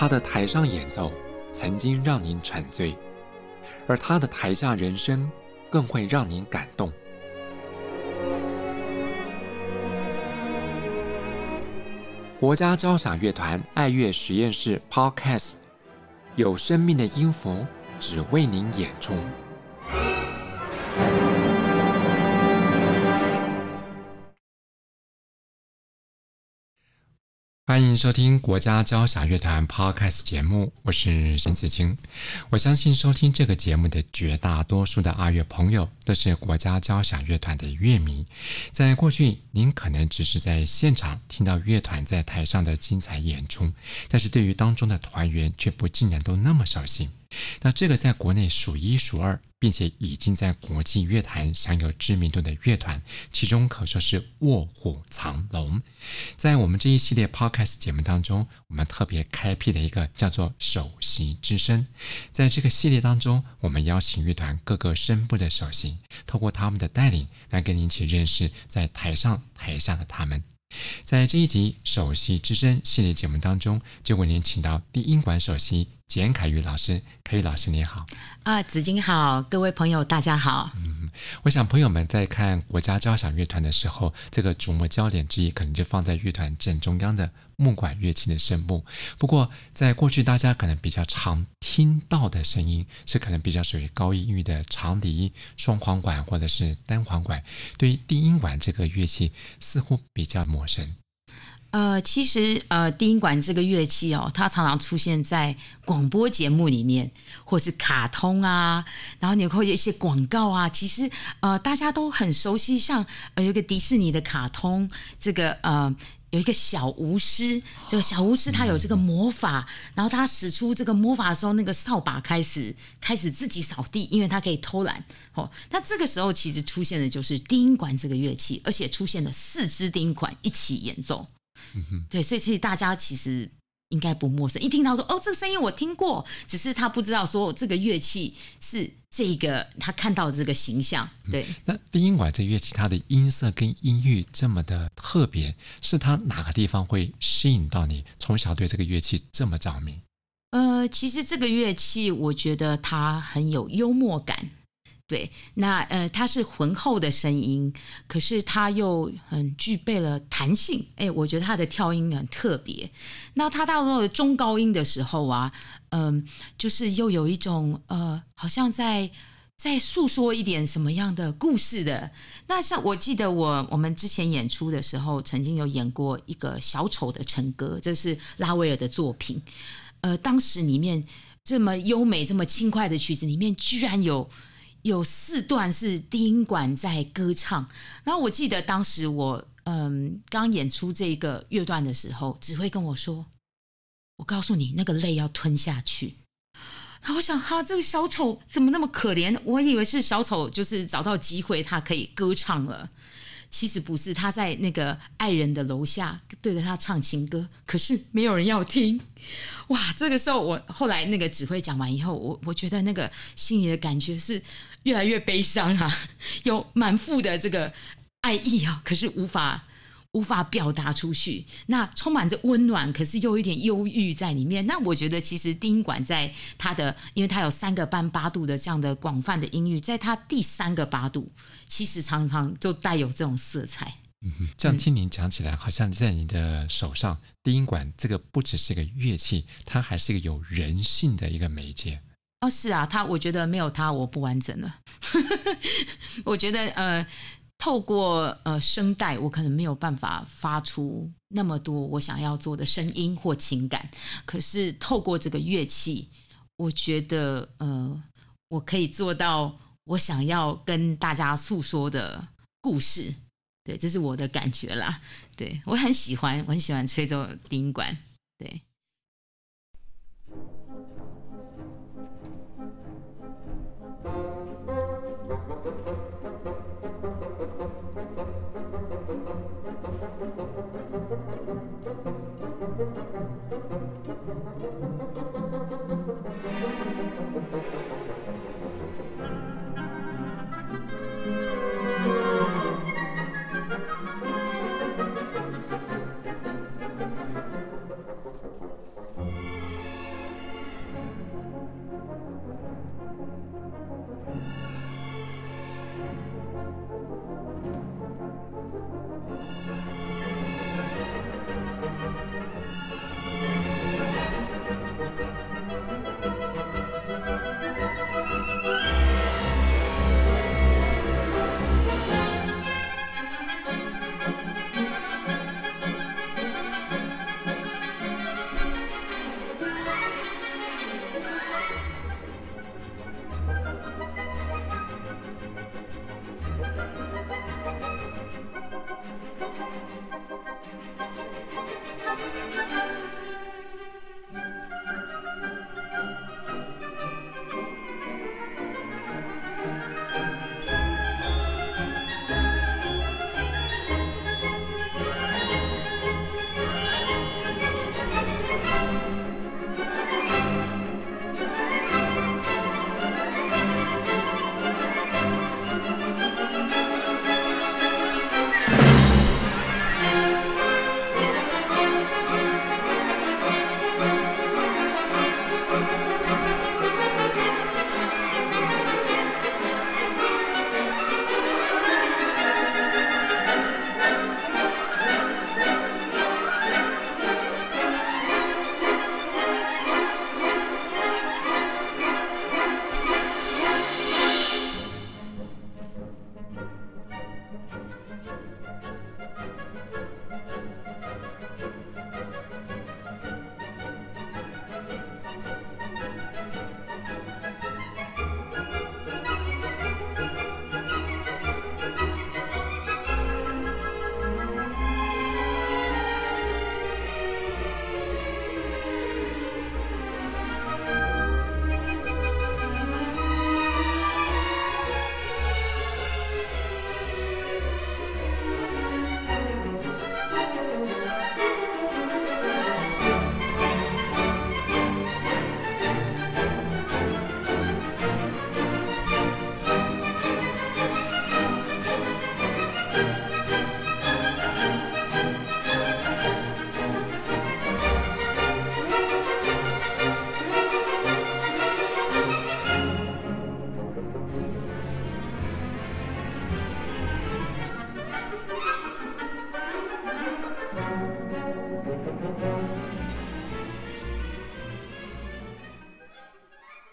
他的台上演奏曾经让您沉醉，而他的台下人生更会让您感动。国家交响乐团爱乐实验室 Podcast， 有生命的音符只为您演出。欢迎收听国家交响乐团 Podcast 节目，我是沈子清。我相信收听这个节目的绝大多数的爱乐朋友都是国家交响乐团的乐迷。在过去，您可能只是在现场听到乐团在台上的精彩演出，但是对于当中的团员却不尽然都那么熟悉。那这个在国内数一数二，并且已经在国际乐坛享有知名度的乐团，其中可说是卧虎藏龙。在我们这一系列 Podcast 节目当中，我们特别开辟了一个叫做首席之声。在这个系列当中，我们邀请乐团各个声部的首席，透过他们的带领来跟您一起认识在台上台下的他们。在这一集首席之声系列节目当中，就为您请到低音管首席简凯宇老师。凯宇老师你好。子金好，各位朋友大家好。我想朋友们在看国家交响乐团的时候，这个瞩目焦点之一可能就放在乐团正中央的木管乐器的声部。不过在过去大家可能比较常听到的声音是可能比较属于高音域的长笛、双簧管或者是单簧管，对于低音管这个乐器似乎比较陌生。其实低音管这个乐器哦，它常常出现在广播节目里面，或是卡通啊，然后你会有一些广告啊。其实大家都很熟悉，像有一个迪士尼的卡通，这个有一个小巫师，这个小巫师他有这个魔法，然后他使出这个魔法的时候，那个扫把开始自己扫地，因为他可以偷懒。那这个时候其实出现的就是低音管这个乐器，而且出现了4支低音管一起演奏。对，所以其实大家其实应该不陌生，一听到说哦，这个声音我听过，只是他不知道说这个乐器是这个他看到的这个形象。对，那低音管这乐器它的音色跟音域这么的特别，是它哪个地方会吸引到你，从小对这个乐器这么着迷？其实这个乐器我觉得它很有幽默感。对，那它是浑厚的声音，可是它又很具备了弹性。我觉得它的跳音很特别。那它到了中高音的时候啊，就是又有一种好像在诉说一点什么样的故事的。那像我记得我们之前演出的时候，曾经有演过一个小丑的晨歌，这是拉威尔的作品。当时里面这么优美、这么轻快的曲子里面，居然有4段是低音管在歌唱。然后我记得当时我刚演出这个乐段的时候，指挥跟我说，我告诉你那个泪要吞下去。然后我想这个小丑怎么那么可怜，我以为是小丑就是找到机会他可以歌唱了，其实不是，他在那个爱人的楼下对着他唱情歌，可是没有人要听。哇，这个时候我后来那个指挥讲完以后，我觉得那个心里的感觉是越来越悲伤啊，有满腹的这个爱意啊，可是无法表达出去，那充满着温暖，可是又有一点忧郁在里面。那我觉得其实低音管在它的，因为它有3个半八度的这样的广泛的音域，在它第3个8度其实常常就带有这种色彩。这样听您讲起来，好像在你的手上，低音管这个不只是一个乐器，它还是一个有人性的一个媒介。是啊，我觉得没有它我不完整了。我觉得透过声带，我可能没有办法发出那么多我想要做的声音或情感，可是透过这个乐器，我觉得我可以做到我想要跟大家诉说的故事。对，这是我的感觉啦。对，我很喜欢吹奏低音管。对。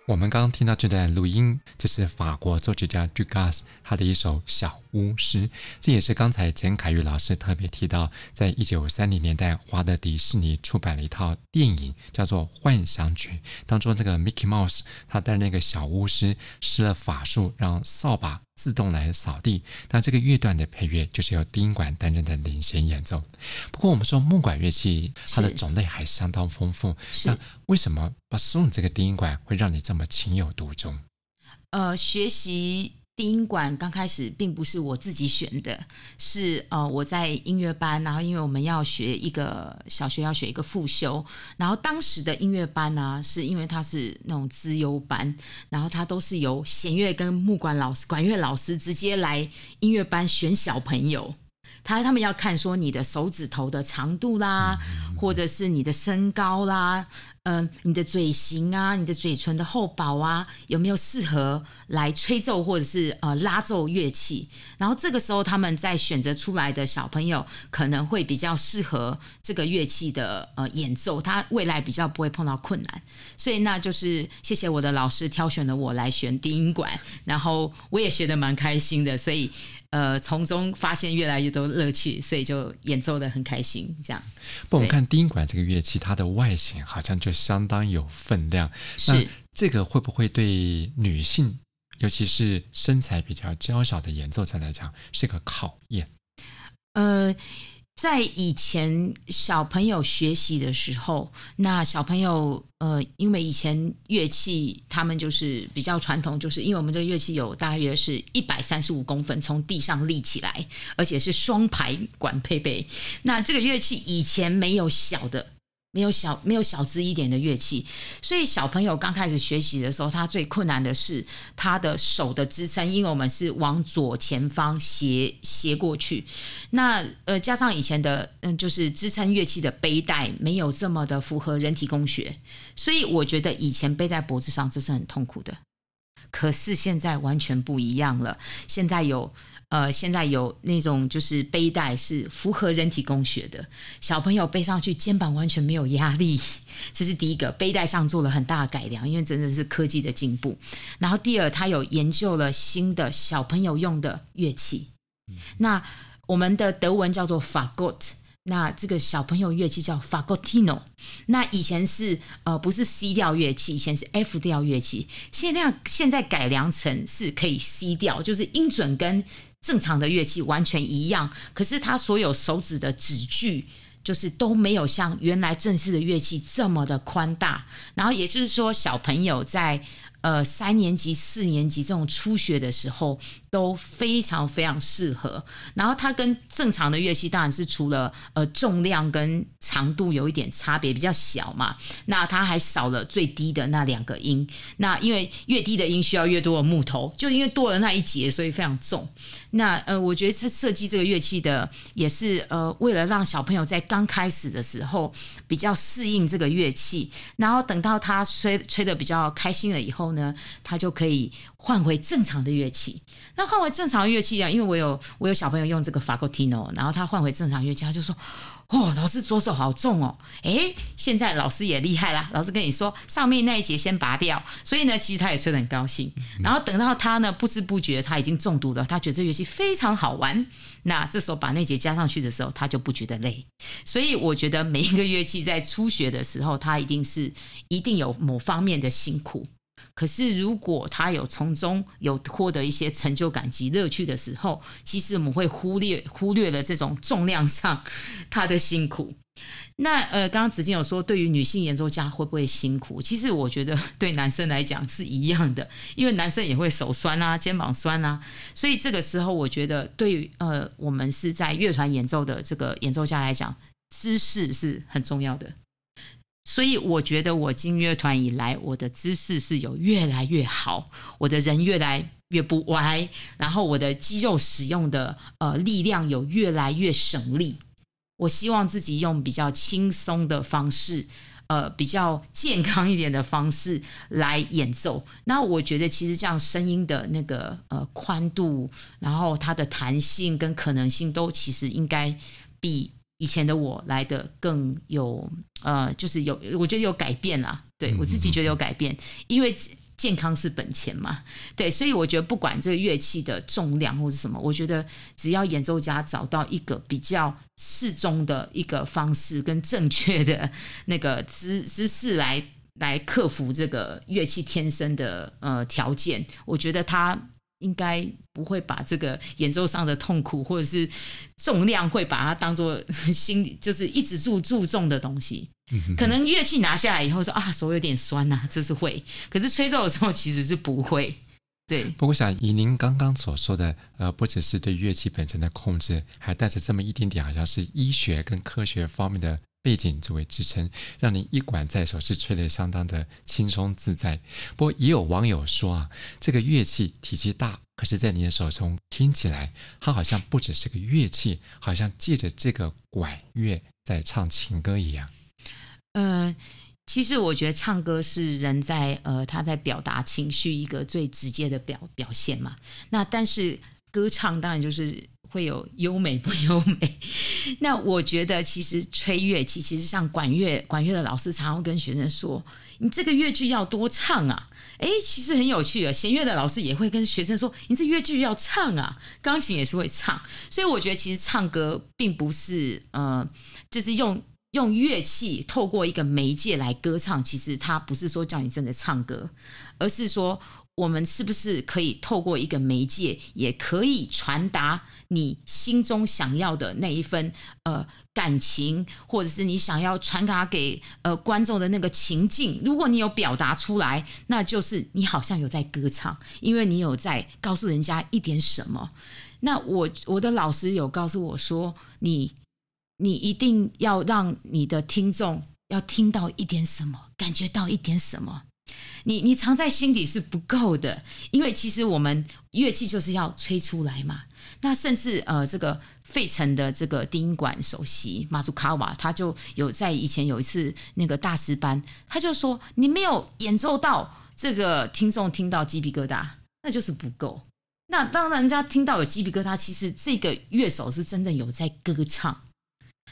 我们刚刚听到这段录音，这是法国作曲家 Dugas 他的一首小巫诗，这也是刚才简凯玉老师特别提到，在1930年代华特迪士尼出版了一套电影叫做《幻想曲》，当中那个 Mickey Mouse 他带那个小巫师施了法术，让扫把自动来扫地，那这个乐段的配乐就是由低音管担任的领衔演奏。不过我们说木管乐器它的种类还相当丰富，那为什么 bassoon 这个低音管会让你这么情有独钟？学习低音管刚开始并不是我自己选的，是我在音乐班，然后因为我们要学一个小学要学一个复修，然后当时的音乐班呢，是因为它是那种资优班，然后它都是由弦乐跟木管老师管乐老师直接来音乐班选小朋友，他们要看说你的手指头的长度啦，或者是你的身高啦，你的嘴型啊，你的嘴唇的厚薄啊，有没有适合来吹奏或者是拉奏乐器？然后这个时候他们在选择出来的小朋友可能会比较适合这个乐器的演奏，他未来比较不会碰到困难。所以那就是谢谢我的老师挑选了我来选低音管，然后我也学得蛮开心的，所以从中发现越来越多乐趣，所以就演奏得很开心这样。不，我们看低音管这个乐器，它的外形好像就相当有分量，那这个会不会对女性尤其是身材比较娇小的演奏者来讲是个考验？在以前小朋友学习的时候，那小朋友因为以前乐器他们就是比较传统，就是因为我们这个乐器有大约是135公分从地上立起来，而且是双排管配备，那这个乐器以前没有小只一点的乐器，所以小朋友刚开始学习的时候，他最困难的是他的手的支撑，因为我们是往左前方斜过去，那加上以前的就是支撑乐器的背带没有这么的符合人体工学，所以我觉得以前背在脖子上这是很痛苦的。可是现在完全不一样了，现在有那种就是背带是符合人体工学的，小朋友背上去肩膀完全没有压力，这是第一个，背带上做了很大的改良，因为真的是科技的进步。然后第二，他有研究了新的小朋友用的乐器，那我们的德文叫做 Fagot，那这个小朋友乐器叫 Fagottino， 那以前是不是 C 调乐器，以前是 F 调乐器，现在改良成是可以 C 调，就是音准跟正常的乐器完全一样，可是他所有手指的指距就是都没有像原来正式的乐器这么的宽大，然后也就是说小朋友在3年级4年级这种初学的时候都非常非常适合，然后它跟正常的乐器当然是除了重量跟长度有一点差别比较小嘛，那它还少了最低的那2个音，那因为越低的音需要越多的木头，就因为多了那一节所以非常重，那我觉得这设计这个乐器的也是为了让小朋友在刚开始的时候比较适应这个乐器，然后等到他吹得比较开心了以后呢，他就可以换回正常的乐器。那换回正常的乐器啊，因为我有小朋友用这个 Fagottino， 然后他换回正常乐器，他就说哦，老师左手好重哦，现在老师也厉害啦，老师跟你说上面那一节先拔掉，所以呢其实他也吹得很高兴，然后等到他呢不知不觉他已经中毒了，他觉得这乐器非常好玩，那这时候把那节加上去的时候他就不觉得累。所以我觉得每一个乐器在初学的时候他一定有某方面的辛苦，可是如果他有从中有获得一些成就感及乐趣的时候，其实我们会忽略了这种重量上他的辛苦。那刚刚子靖有说对于女性演奏家会不会辛苦，其实我觉得对男生来讲是一样的，因为男生也会手酸啊肩膀酸啊，所以这个时候我觉得对于我们是在乐团演奏的这个演奏家来讲，姿势是很重要的。所以我觉得我进乐团以来，我的姿势是有越来越好，我的人越来越不歪，然后我的肌肉使用的力量有越来越省力。我希望自己用比较轻松的方式，比较健康一点的方式来演奏。那我觉得其实这样声音的那个宽度，然后它的弹性跟可能性都其实应该比以前的我来的更有就是有，我觉得有改变啦，对，我自己觉得有改变，因为健康是本钱嘛，对，所以我觉得不管这个乐器的重量或是什么，我觉得只要演奏家找到一个比较适中的一个方式跟正确的那个姿势来克服这个乐器天生的条件，我觉得他应该不会把这个演奏上的痛苦或者是重量会把它当作心就是一直注重的东西。可能乐器拿下来以后说啊手有点酸啊，这是会，可是吹奏的时候其实是不会。对，不过想以您刚刚所说的不只是对乐器本身的控制，还带着这么一点点好像是医学跟科学方面的背景作为支撑，让您一管在手是吹得相当的轻松自在。不过也有网友说啊，这个乐器体积大，可是在你的手中听起来它好像不只是个乐器，好像借着这个管乐在唱情歌一样。其实我觉得唱歌是人在他在表达情绪一个最直接的表现嘛，那但是歌唱当然就是会有优美不优美。那我觉得其实吹乐器，其实像管乐的老师常常会跟学生说，你这个乐句要多唱啊，其实很有趣啊，弦乐的老师也会跟学生说，你这乐句要唱啊，钢琴也是会唱。所以我觉得其实唱歌并不是就是用乐器透过一个媒介来歌唱，其实它不是说叫你真的唱歌，而是说我们是不是可以透过一个媒介也可以传达你心中想要的那一份感情，或者是你想要传达给观众的那个情境，如果你有表达出来，那就是你好像有在歌唱，因为你有在告诉人家一点什么。那我的老师有告诉我说，你一定要让你的听众要听到一点什么，感觉到一点什么，你藏在心底是不够的，因为其实我们乐器就是要吹出来嘛。那甚至这个费城的这个低音管首席马祖卡瓦，他就有在以前有一次那个大师班，他就说你没有演奏到这个听众听到鸡皮疙瘩，那就是不够。那当人家听到有鸡皮疙瘩，其实这个乐手是真的有在歌唱。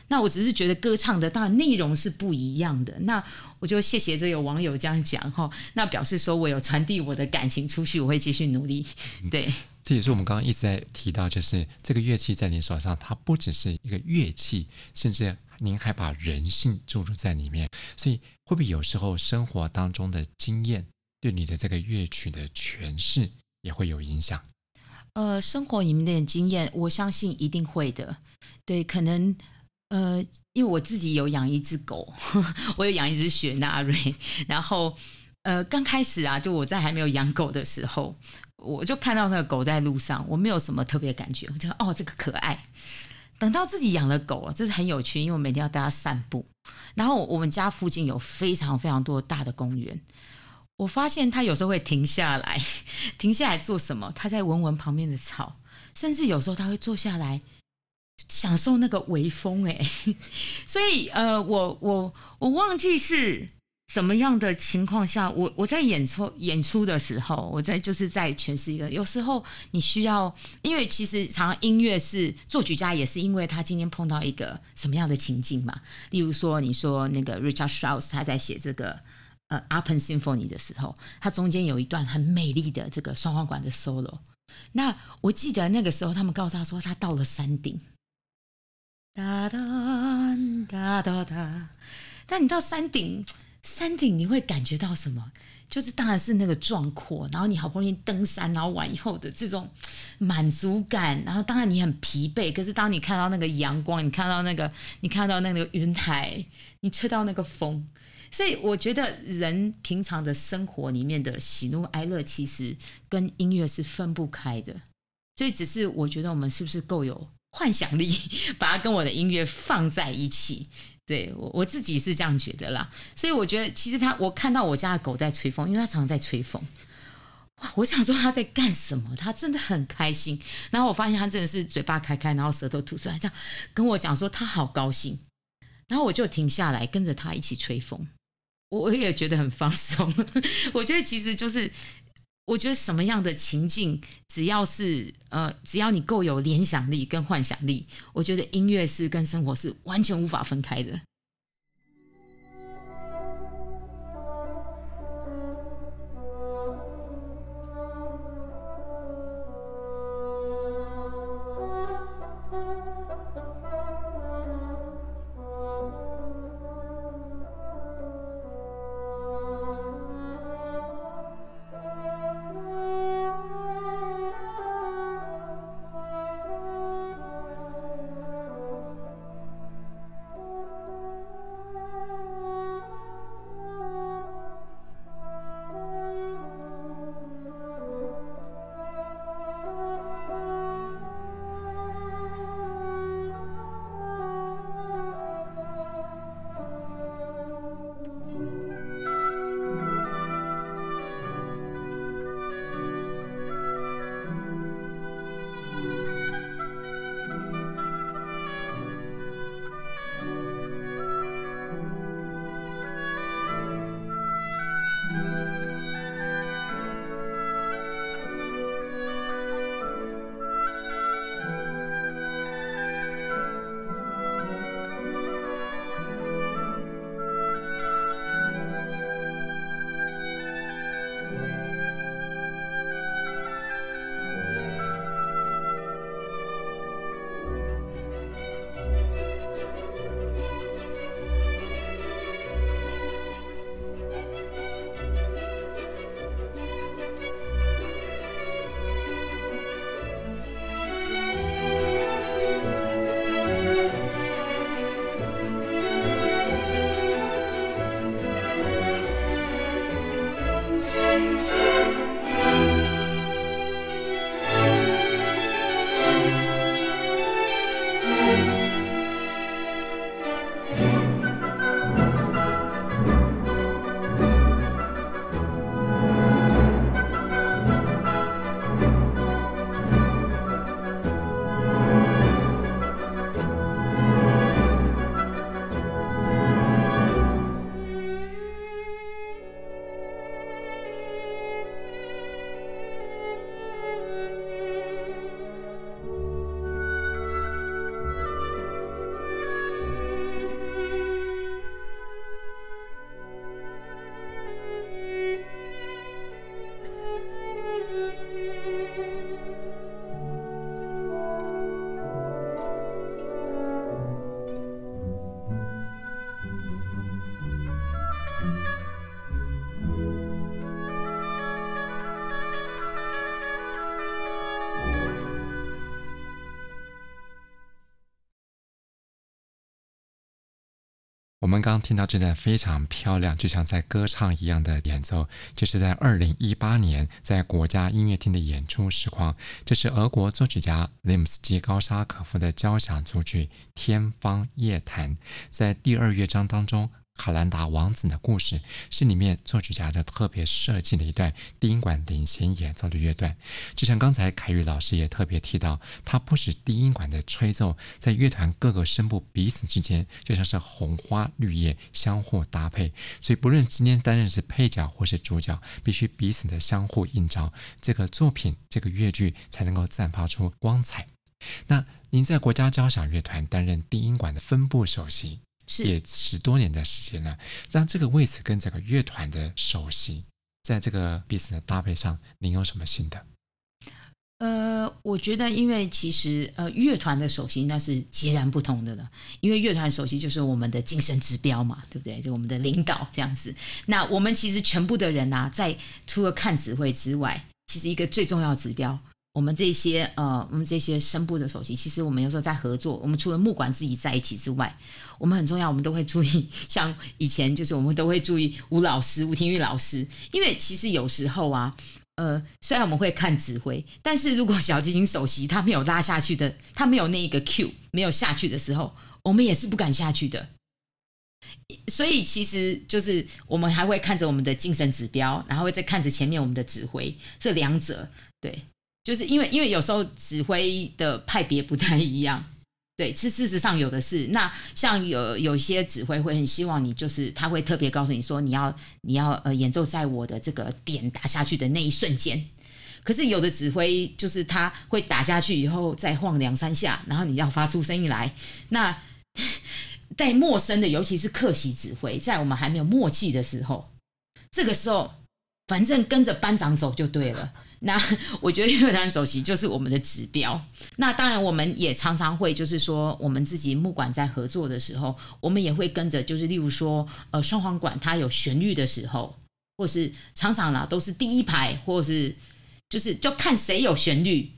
那我只是觉得歌唱的当然内容是不一样的，那我就谢谢这有网友这样讲，那表示说我有传递我的感情出去，我会继续努力。对，这也是我们刚刚一直在提到，就是这个乐器在你手上，它不只是一个乐器，甚至您还把人性注入在里面，所以会不会有时候生活当中的经验对你的这个乐曲的诠释也会有影响？生活里面的经验我相信一定会的，对，可能因为我自己有养一只狗，我有养一只雪纳瑞，然后刚开始啊，就我在还没有养狗的时候，我就看到那个狗在路上，我没有什么特别感觉，我就说哦，这个可爱。等到自己养了狗，这是很有趣，因为我每天要带它散步，然后我们家附近有非常非常多大的公园，我发现它有时候会停下来，停下来做什么？它在闻闻旁边的草，甚至有时候它会坐下来享受那个微风，所以我忘记是怎么样的情况下，我在演出的时候，我在就是在诠释一个，有时候你需要，因为其实常常音乐是作曲家，也是因为他今天碰到一个什么样的情境嘛。例如说，你说那个 Richard Strauss 他在写这个Open Symphony 的时候，他中间有一段很美丽的这个双簧管的 solo。那我记得那个时候，他们告诉他说，他到了山顶，哒哒哒哒哒。但你到山顶。山顶你会感觉到什么？就是当然是那个壮阔，然后你好不容易登山，然后完以后的这种满足感，然后当然你很疲惫，可是当你看到那个阳光，你看到那个云海，你吹到那个风，所以我觉得人平常的生活里面的喜怒哀乐其实跟音乐是分不开的，所以只是我觉得我们是不是够有幻想力，把它跟我的音乐放在一起。对，我自己是这样觉得啦，所以我觉得其实我看到我家的狗在吹风，因为它常常在吹风，哇，我想说它在干什么？它真的很开心。然后我发现它真的是嘴巴开开，然后舌头吐出来，这样跟我讲说它好高兴。然后我就停下来跟着它一起吹风，我也觉得很放松。我觉得其实就是，我觉得什么样的情境，只要你够有联想力跟幻想力，我觉得音乐是跟生活是完全无法分开的。我们刚刚听到这段非常漂亮就像在歌唱一样的演奏，就是在2018年在国家音乐厅的演出实况，这是俄国作曲家雷姆斯基高沙可夫的交响组曲《天方夜谭》。在第二乐章当中，卡兰达王子的故事是里面作曲家的特别设计的一段低音管领衔演奏的乐段，就像刚才凯宇老师也特别提到，它不是低音管的吹奏，在乐团各个声部彼此之间就像是红花绿叶相互搭配，所以不论今天担任是配角或是主角，必须彼此的相互映照，这个作品这个乐剧才能够散发出光彩。那您在国家交响乐团担任低音管的分部首席也10多年的时间了，让这个位置跟整个乐团的首席在这个彼此的搭配上，您有什么心得？我觉得因为其实乐团的首席那是截然不同的了，因为乐团首席就是我们的精神指标嘛，对不对？就我们的领导这样子。那我们其实全部的人啊，在除了看指挥之外，其实一个最重要的指标，我们这些声部的首席，其实我们有时候在合作，我们除了木管自己在一起之外，我们很重要，我们都会注意，像以前就是我们都会注意吴廷玉老师，因为其实有时候啊虽然我们会看指挥，但是如果小提琴首席他没有拉下去的，他没有那一个 Q 没有下去的时候，我们也是不敢下去的。所以其实就是我们还会看着我们的精神指标，然后会再看着前面我们的指挥，这两者，对，就是因为有时候指挥的派别不太一样，对，是事实上有的是。那像有些指挥会很希望你，就是他会特别告诉你说你要演奏在我的这个点打下去的那一瞬间。可是有的指挥就是他会打下去以后再晃2-3下，然后你要发出声音来。那在陌生的，尤其是客席指挥，在我们还没有默契的时候，这个时候反正跟着班长走就对了。那我觉得乐团首席就是我们的指标。那当然我们也常常会就是说，我们自己木管在合作的时候，我们也会跟着，就是例如说双簧管它有旋律的时候，或是常常啦都是第一排，或是就看谁有旋律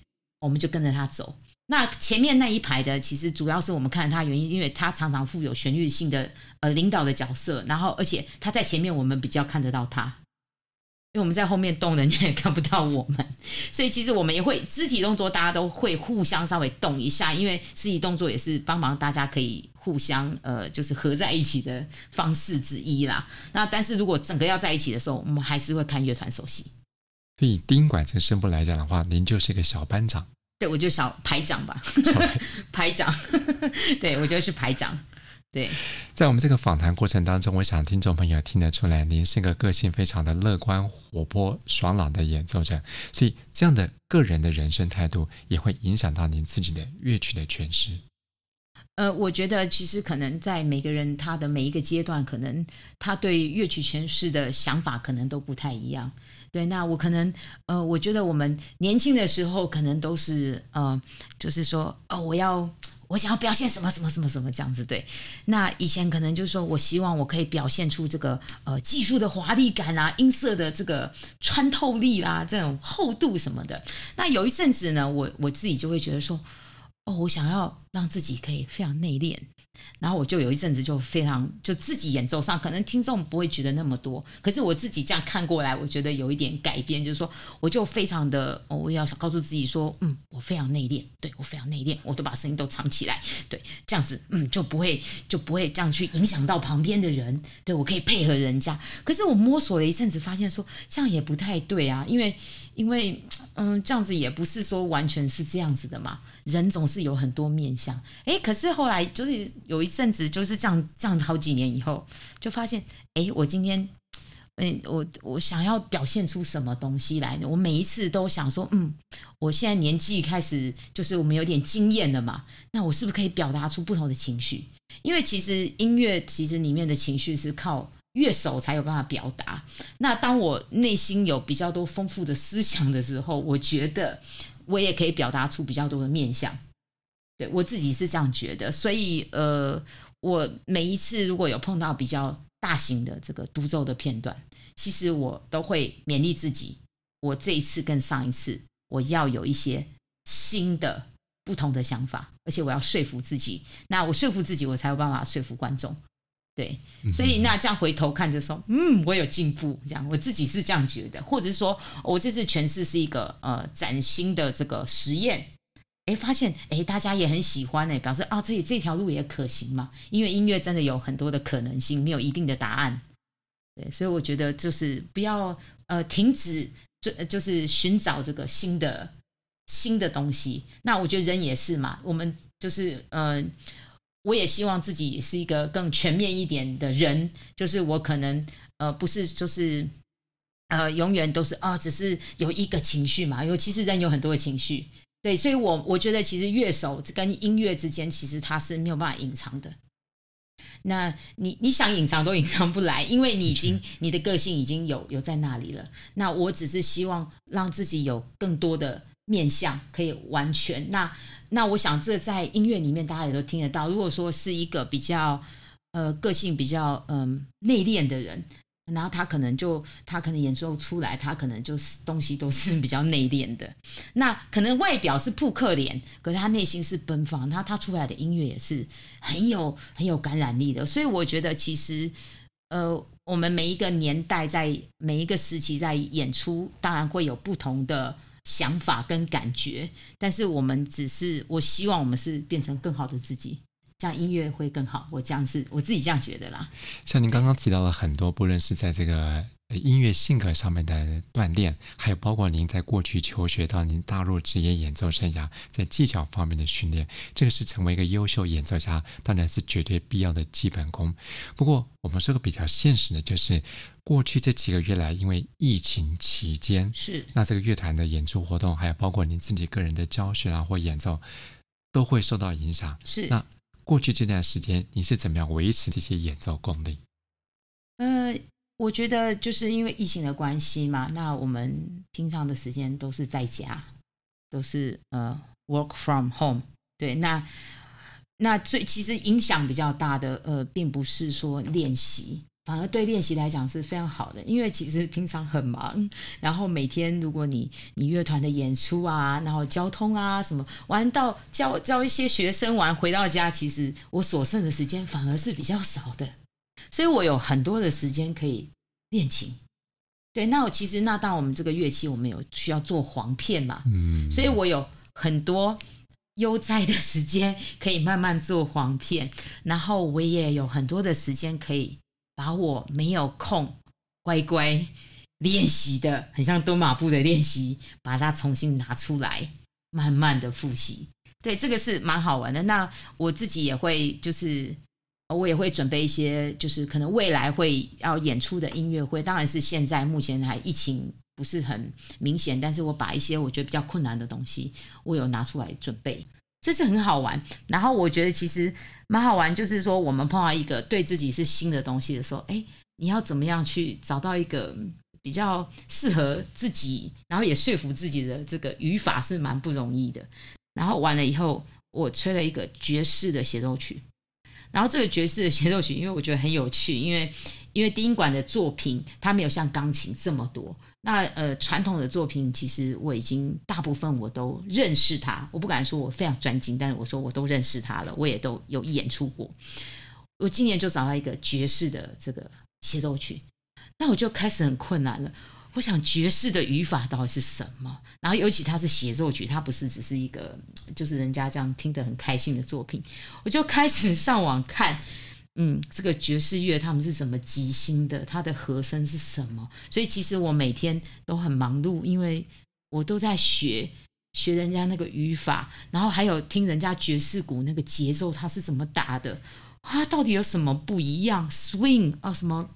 我们就跟着他走。那前面那一排的其实主要是我们看他原因，因为他常常负有旋律性的领导的角色，然后而且他在前面我们比较看得到他，因为我们在后面动，人家也看不到我们，所以其实我们也会肢体动作，大家都会互相稍微动一下，因为肢体动作也是帮忙大家可以互相就是合在一起的方式之一啦。那但是如果整个要在一起的时候，我们还是会看乐团首席。所以低音管这个声部来讲的话，您就是一个小班长。对，我就小排长吧，排长，对，我就是排长。对，在我们这个访谈过程当中，我想听众朋友听得出来，您是个个性非常的乐观、活泼、爽朗的演奏者，所以这样的个人的人生态度也会影响到您自己的乐曲的诠释。我觉得其实可能在每个人他的每一个阶段，可能他对乐曲诠释的想法可能都不太一样。对，那我可能我觉得我们年轻的时候可能都是就是说我想要表现什么什么什么什么这样子，对。那以前可能就是说我希望我可以表现出这个技术的华丽感啦、音色的这个穿透力啦、这种厚度什么的。那有一阵子呢，我自己就会觉得说，我想要让自己可以非常内敛。然后我就有一阵子就非常自己演奏上，可能听众不会觉得那么多，可是我自己这样看过来，我觉得有一点改变，就是说我就非常的我要告诉自己说，我非常内敛，对，我非常内敛，我都把声音都藏起来，对，这样子就不会这样去影响到旁边的人，对，我可以配合人家。可是我摸索了一阵子，发现说这样也不太对啊，因为这样子也不是说完全是这样子的嘛，人总是有很多面向。可是后来就是有一阵子就是这样好几年以后，就发现我今天我想要表现出什么东西来呢？我每一次都想说，我现在年纪开始，就是我们有点经验了嘛，那我是不是可以表达出不同的情绪？因为其实音乐其实里面的情绪是靠乐手才有办法表达。那当我内心有比较多丰富的思想的时候，我觉得我也可以表达出比较多的面向。对，我自己是这样觉得，所以我每一次如果有碰到比较大型的这个独奏的片段，其实我都会勉励自己，我这一次跟上一次我要有一些新的不同的想法，而且我要说服自己，那我说服自己我才有办法说服观众。对，所以那这样回头看就说，我有进步，这样我自己是这样觉得，或者是说我这次诠释是一个崭新的这个实验，发现大家也很喜欢，表示啊这条路也可行嘛，因为音乐真的有很多的可能性，没有一定的答案。对，所以我觉得就是不要停止就是寻找这个新的东西。那我觉得人也是嘛，我们就是我也希望自己是一个更全面一点的人，就是我可能不是就是永远都是只是有一个情绪嘛，尤其是人有很多的情绪，对，所以我觉得其实乐手跟音乐之间其实它是没有办法隐藏的。那你想隐藏都隐藏不来，因为你的个性已经有在那里了。那我只是希望让自己有更多的面向可以完全，那我想这在音乐里面大家也都听得到。如果说是一个比较个性比较内敛的人，然后他可能演奏出来，他可能就是东西都是比较内敛的。那可能外表是扑克脸，可是他内心是奔放，他出来的音乐也是很有感染力的。所以我觉得其实我们每一个年代在每一个时期在演出，当然会有不同的想法跟感觉，但是我希望我们是变成更好的自己，这样音乐会更好。我自己这样觉得啦。像您刚刚提到了很多，不论是在这个音乐性格上面的锻炼，还有包括您在过去求学到您大陆职业演奏生涯在技巧方面的训练，这个是成为一个优秀演奏家当然是绝对必要的基本功。不过我们说个比较现实的，就是过去这几个月来因为疫情期间，是那这个乐团的演出活动还有包括您自己个人的教学啊或演奏都会受到影响，是那过去这段时间你是怎么样维持这些演奏功力？我觉得就是因为疫情的关系嘛，那我们平常的时间都是在家，都是work from home。 对，那其实影响比较大的并不是说练习，反而对练习来讲是非常好的，因为其实平常很忙，然后每天如果你乐团的演出啊，然后交通啊什么玩到教一些学生玩，回到家其实我所剩的时间反而是比较少的，所以我有很多的时间可以练琴。对，那我其实那到我们这个乐器我们有需要做簧片嘛，所以我有很多悠哉的时间可以慢慢做簧片，然后我也有很多的时间可以把我没有空乖乖练习的很像蹲马步的练习把它重新拿出来慢慢的复习。对，这个是蛮好玩的。那我自己也会就是我也会准备一些就是可能未来会要演出的音乐会，当然是现在目前还疫情不是很明显，但是我把一些我觉得比较困难的东西我有拿出来准备，这是很好玩。然后我觉得其实蛮好玩，就是说我们碰到一个对自己是新的东西的时候，你要怎么样去找到一个比较适合自己然后也说服自己的这个语法是蛮不容易的。然后完了以后我吹了一个爵士的协奏曲，然后这个爵士的协奏曲因为我觉得很有趣，因为低音管的作品它没有像钢琴这么多，那传统的作品其实我已经大部分我都认识它，我不敢说我非常专精，但是我说我都认识它了，我也都有演出过。我今年就找到一个爵士的这个协奏曲，那我就开始很困难了，我想爵士的语法到底是什么，然后尤其它是协奏曲，它不是只是一个就是人家这样听得很开心的作品。我就开始上网看这个爵士乐他们是怎么即兴的，它的和声是什么。所以其实我每天都很忙碌，因为我都在学人家那个语法，然后还有听人家爵士鼓那个节奏它是怎么打的，它到底有什么不一样 swing 啊什么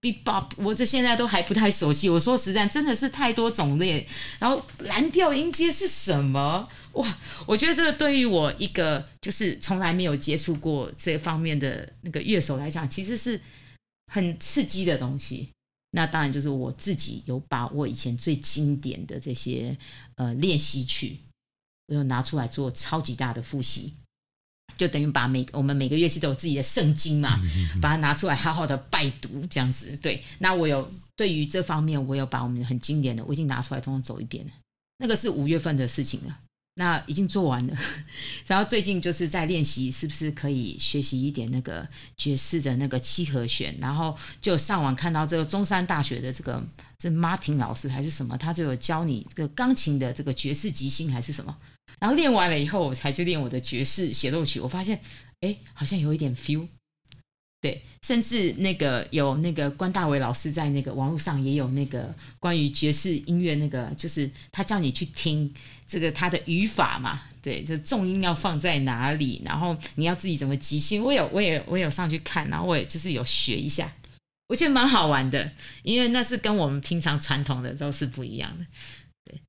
bebop 我这现在都还不太熟悉，我说实在真的是太多种类，然后蓝调音阶是什么，哇，我觉得这个对于我一个就是从来没有接触过这方面的那个乐手来讲其实是很刺激的东西。那当然就是我自己有把我以前最经典的这些练习曲我有拿出来做超级大的复习，就等于把我们每个乐器都有自己的圣经嘛，把它拿出来好好的拜读这样子。对，那我有对于这方面我有把我们很经典的我已经拿出来通通走一遍了，那个是5月份的事情了，那已经做完了，然后最近就是在练习是不是可以学习一点那个爵士的那个七和弦，然后就上网看到这个中山大学的这个是 Martin 老师还是什么，他就有教你这个钢琴的这个爵士即兴还是什么，然后练完了以后我才去练我的爵士协奏曲，我发现哎，好像有一点 feel。对，甚至那个有那个关大伟老师在那个网络上也有那个关于爵士音乐那个，就是他叫你去听这个他的语法嘛，对，就是重音要放在哪里，然后你要自己怎么即兴。我有上去看，然后我也就是有学一下，我觉得蛮好玩的，因为那是跟我们平常传统的都是不一样的。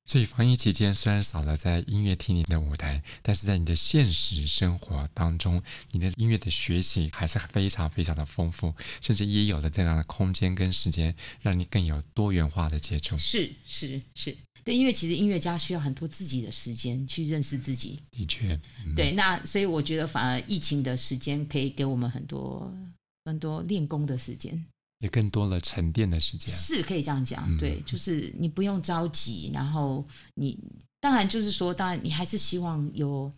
所以防疫期间虽然少了在音乐厅里的舞台，但是在你的现实生活当中，你的音乐的学习还是非常非常的丰富，甚至也有了这样的空间跟时间让你更有多元化的接触。是对，因为其实音乐家需要很多自己的时间去认识自己。的确、对，那所以我觉得反而疫情的时间可以给我们很多练功的时间，也更多了沉淀的时间，是可以这样讲、对，就是你不用着急，然后你当然就是说，当然你还是希望有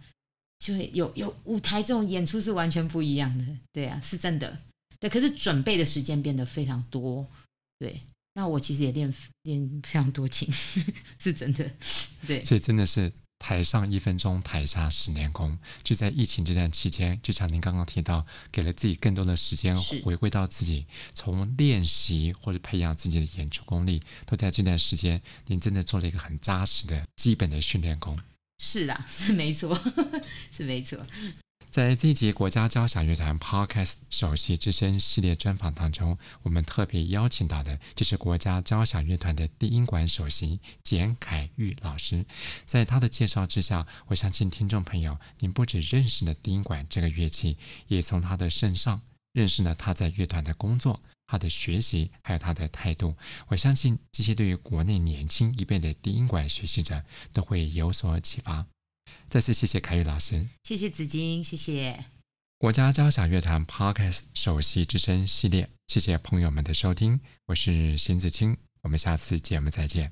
舞台，这种演出是完全不一样的，对啊，是真的，对。可是准备的时间变得非常多，对。那我其实也练非常多琴，是真的，对。所以真的是台上1分钟，台下10年功。就在疫情这段期间，就像您刚刚提到，给了自己更多的时间回归到自己，从练习或者培养自己的演出功力，都在这段时间您真的做了一个很扎实的基本的训练功。是的，是没错，是没错。在这一集国家交响乐团 Podcast 首席之声系列专访当中，我们特别邀请到的就是国家交响乐团的低音管首席简凯玉老师。在他的介绍之下，我相信听众朋友您不只认识了低音管这个乐器，也从他的身上认识了他在乐团的工作，他的学习，还有他的态度。我相信这些对于国内年轻一辈的低音管学习者都会有所启发。再次谢谢凯玉老师，谢谢子金，谢谢国家交响乐团 Podcast 首席之声系列，谢谢朋友们的收听，我是邢子清，我们下次节目再见。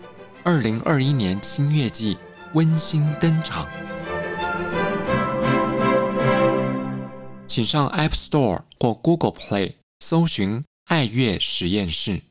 App2021年新乐季温馨登场，请上 App Store 或 Google Play 搜寻爱乐实验室。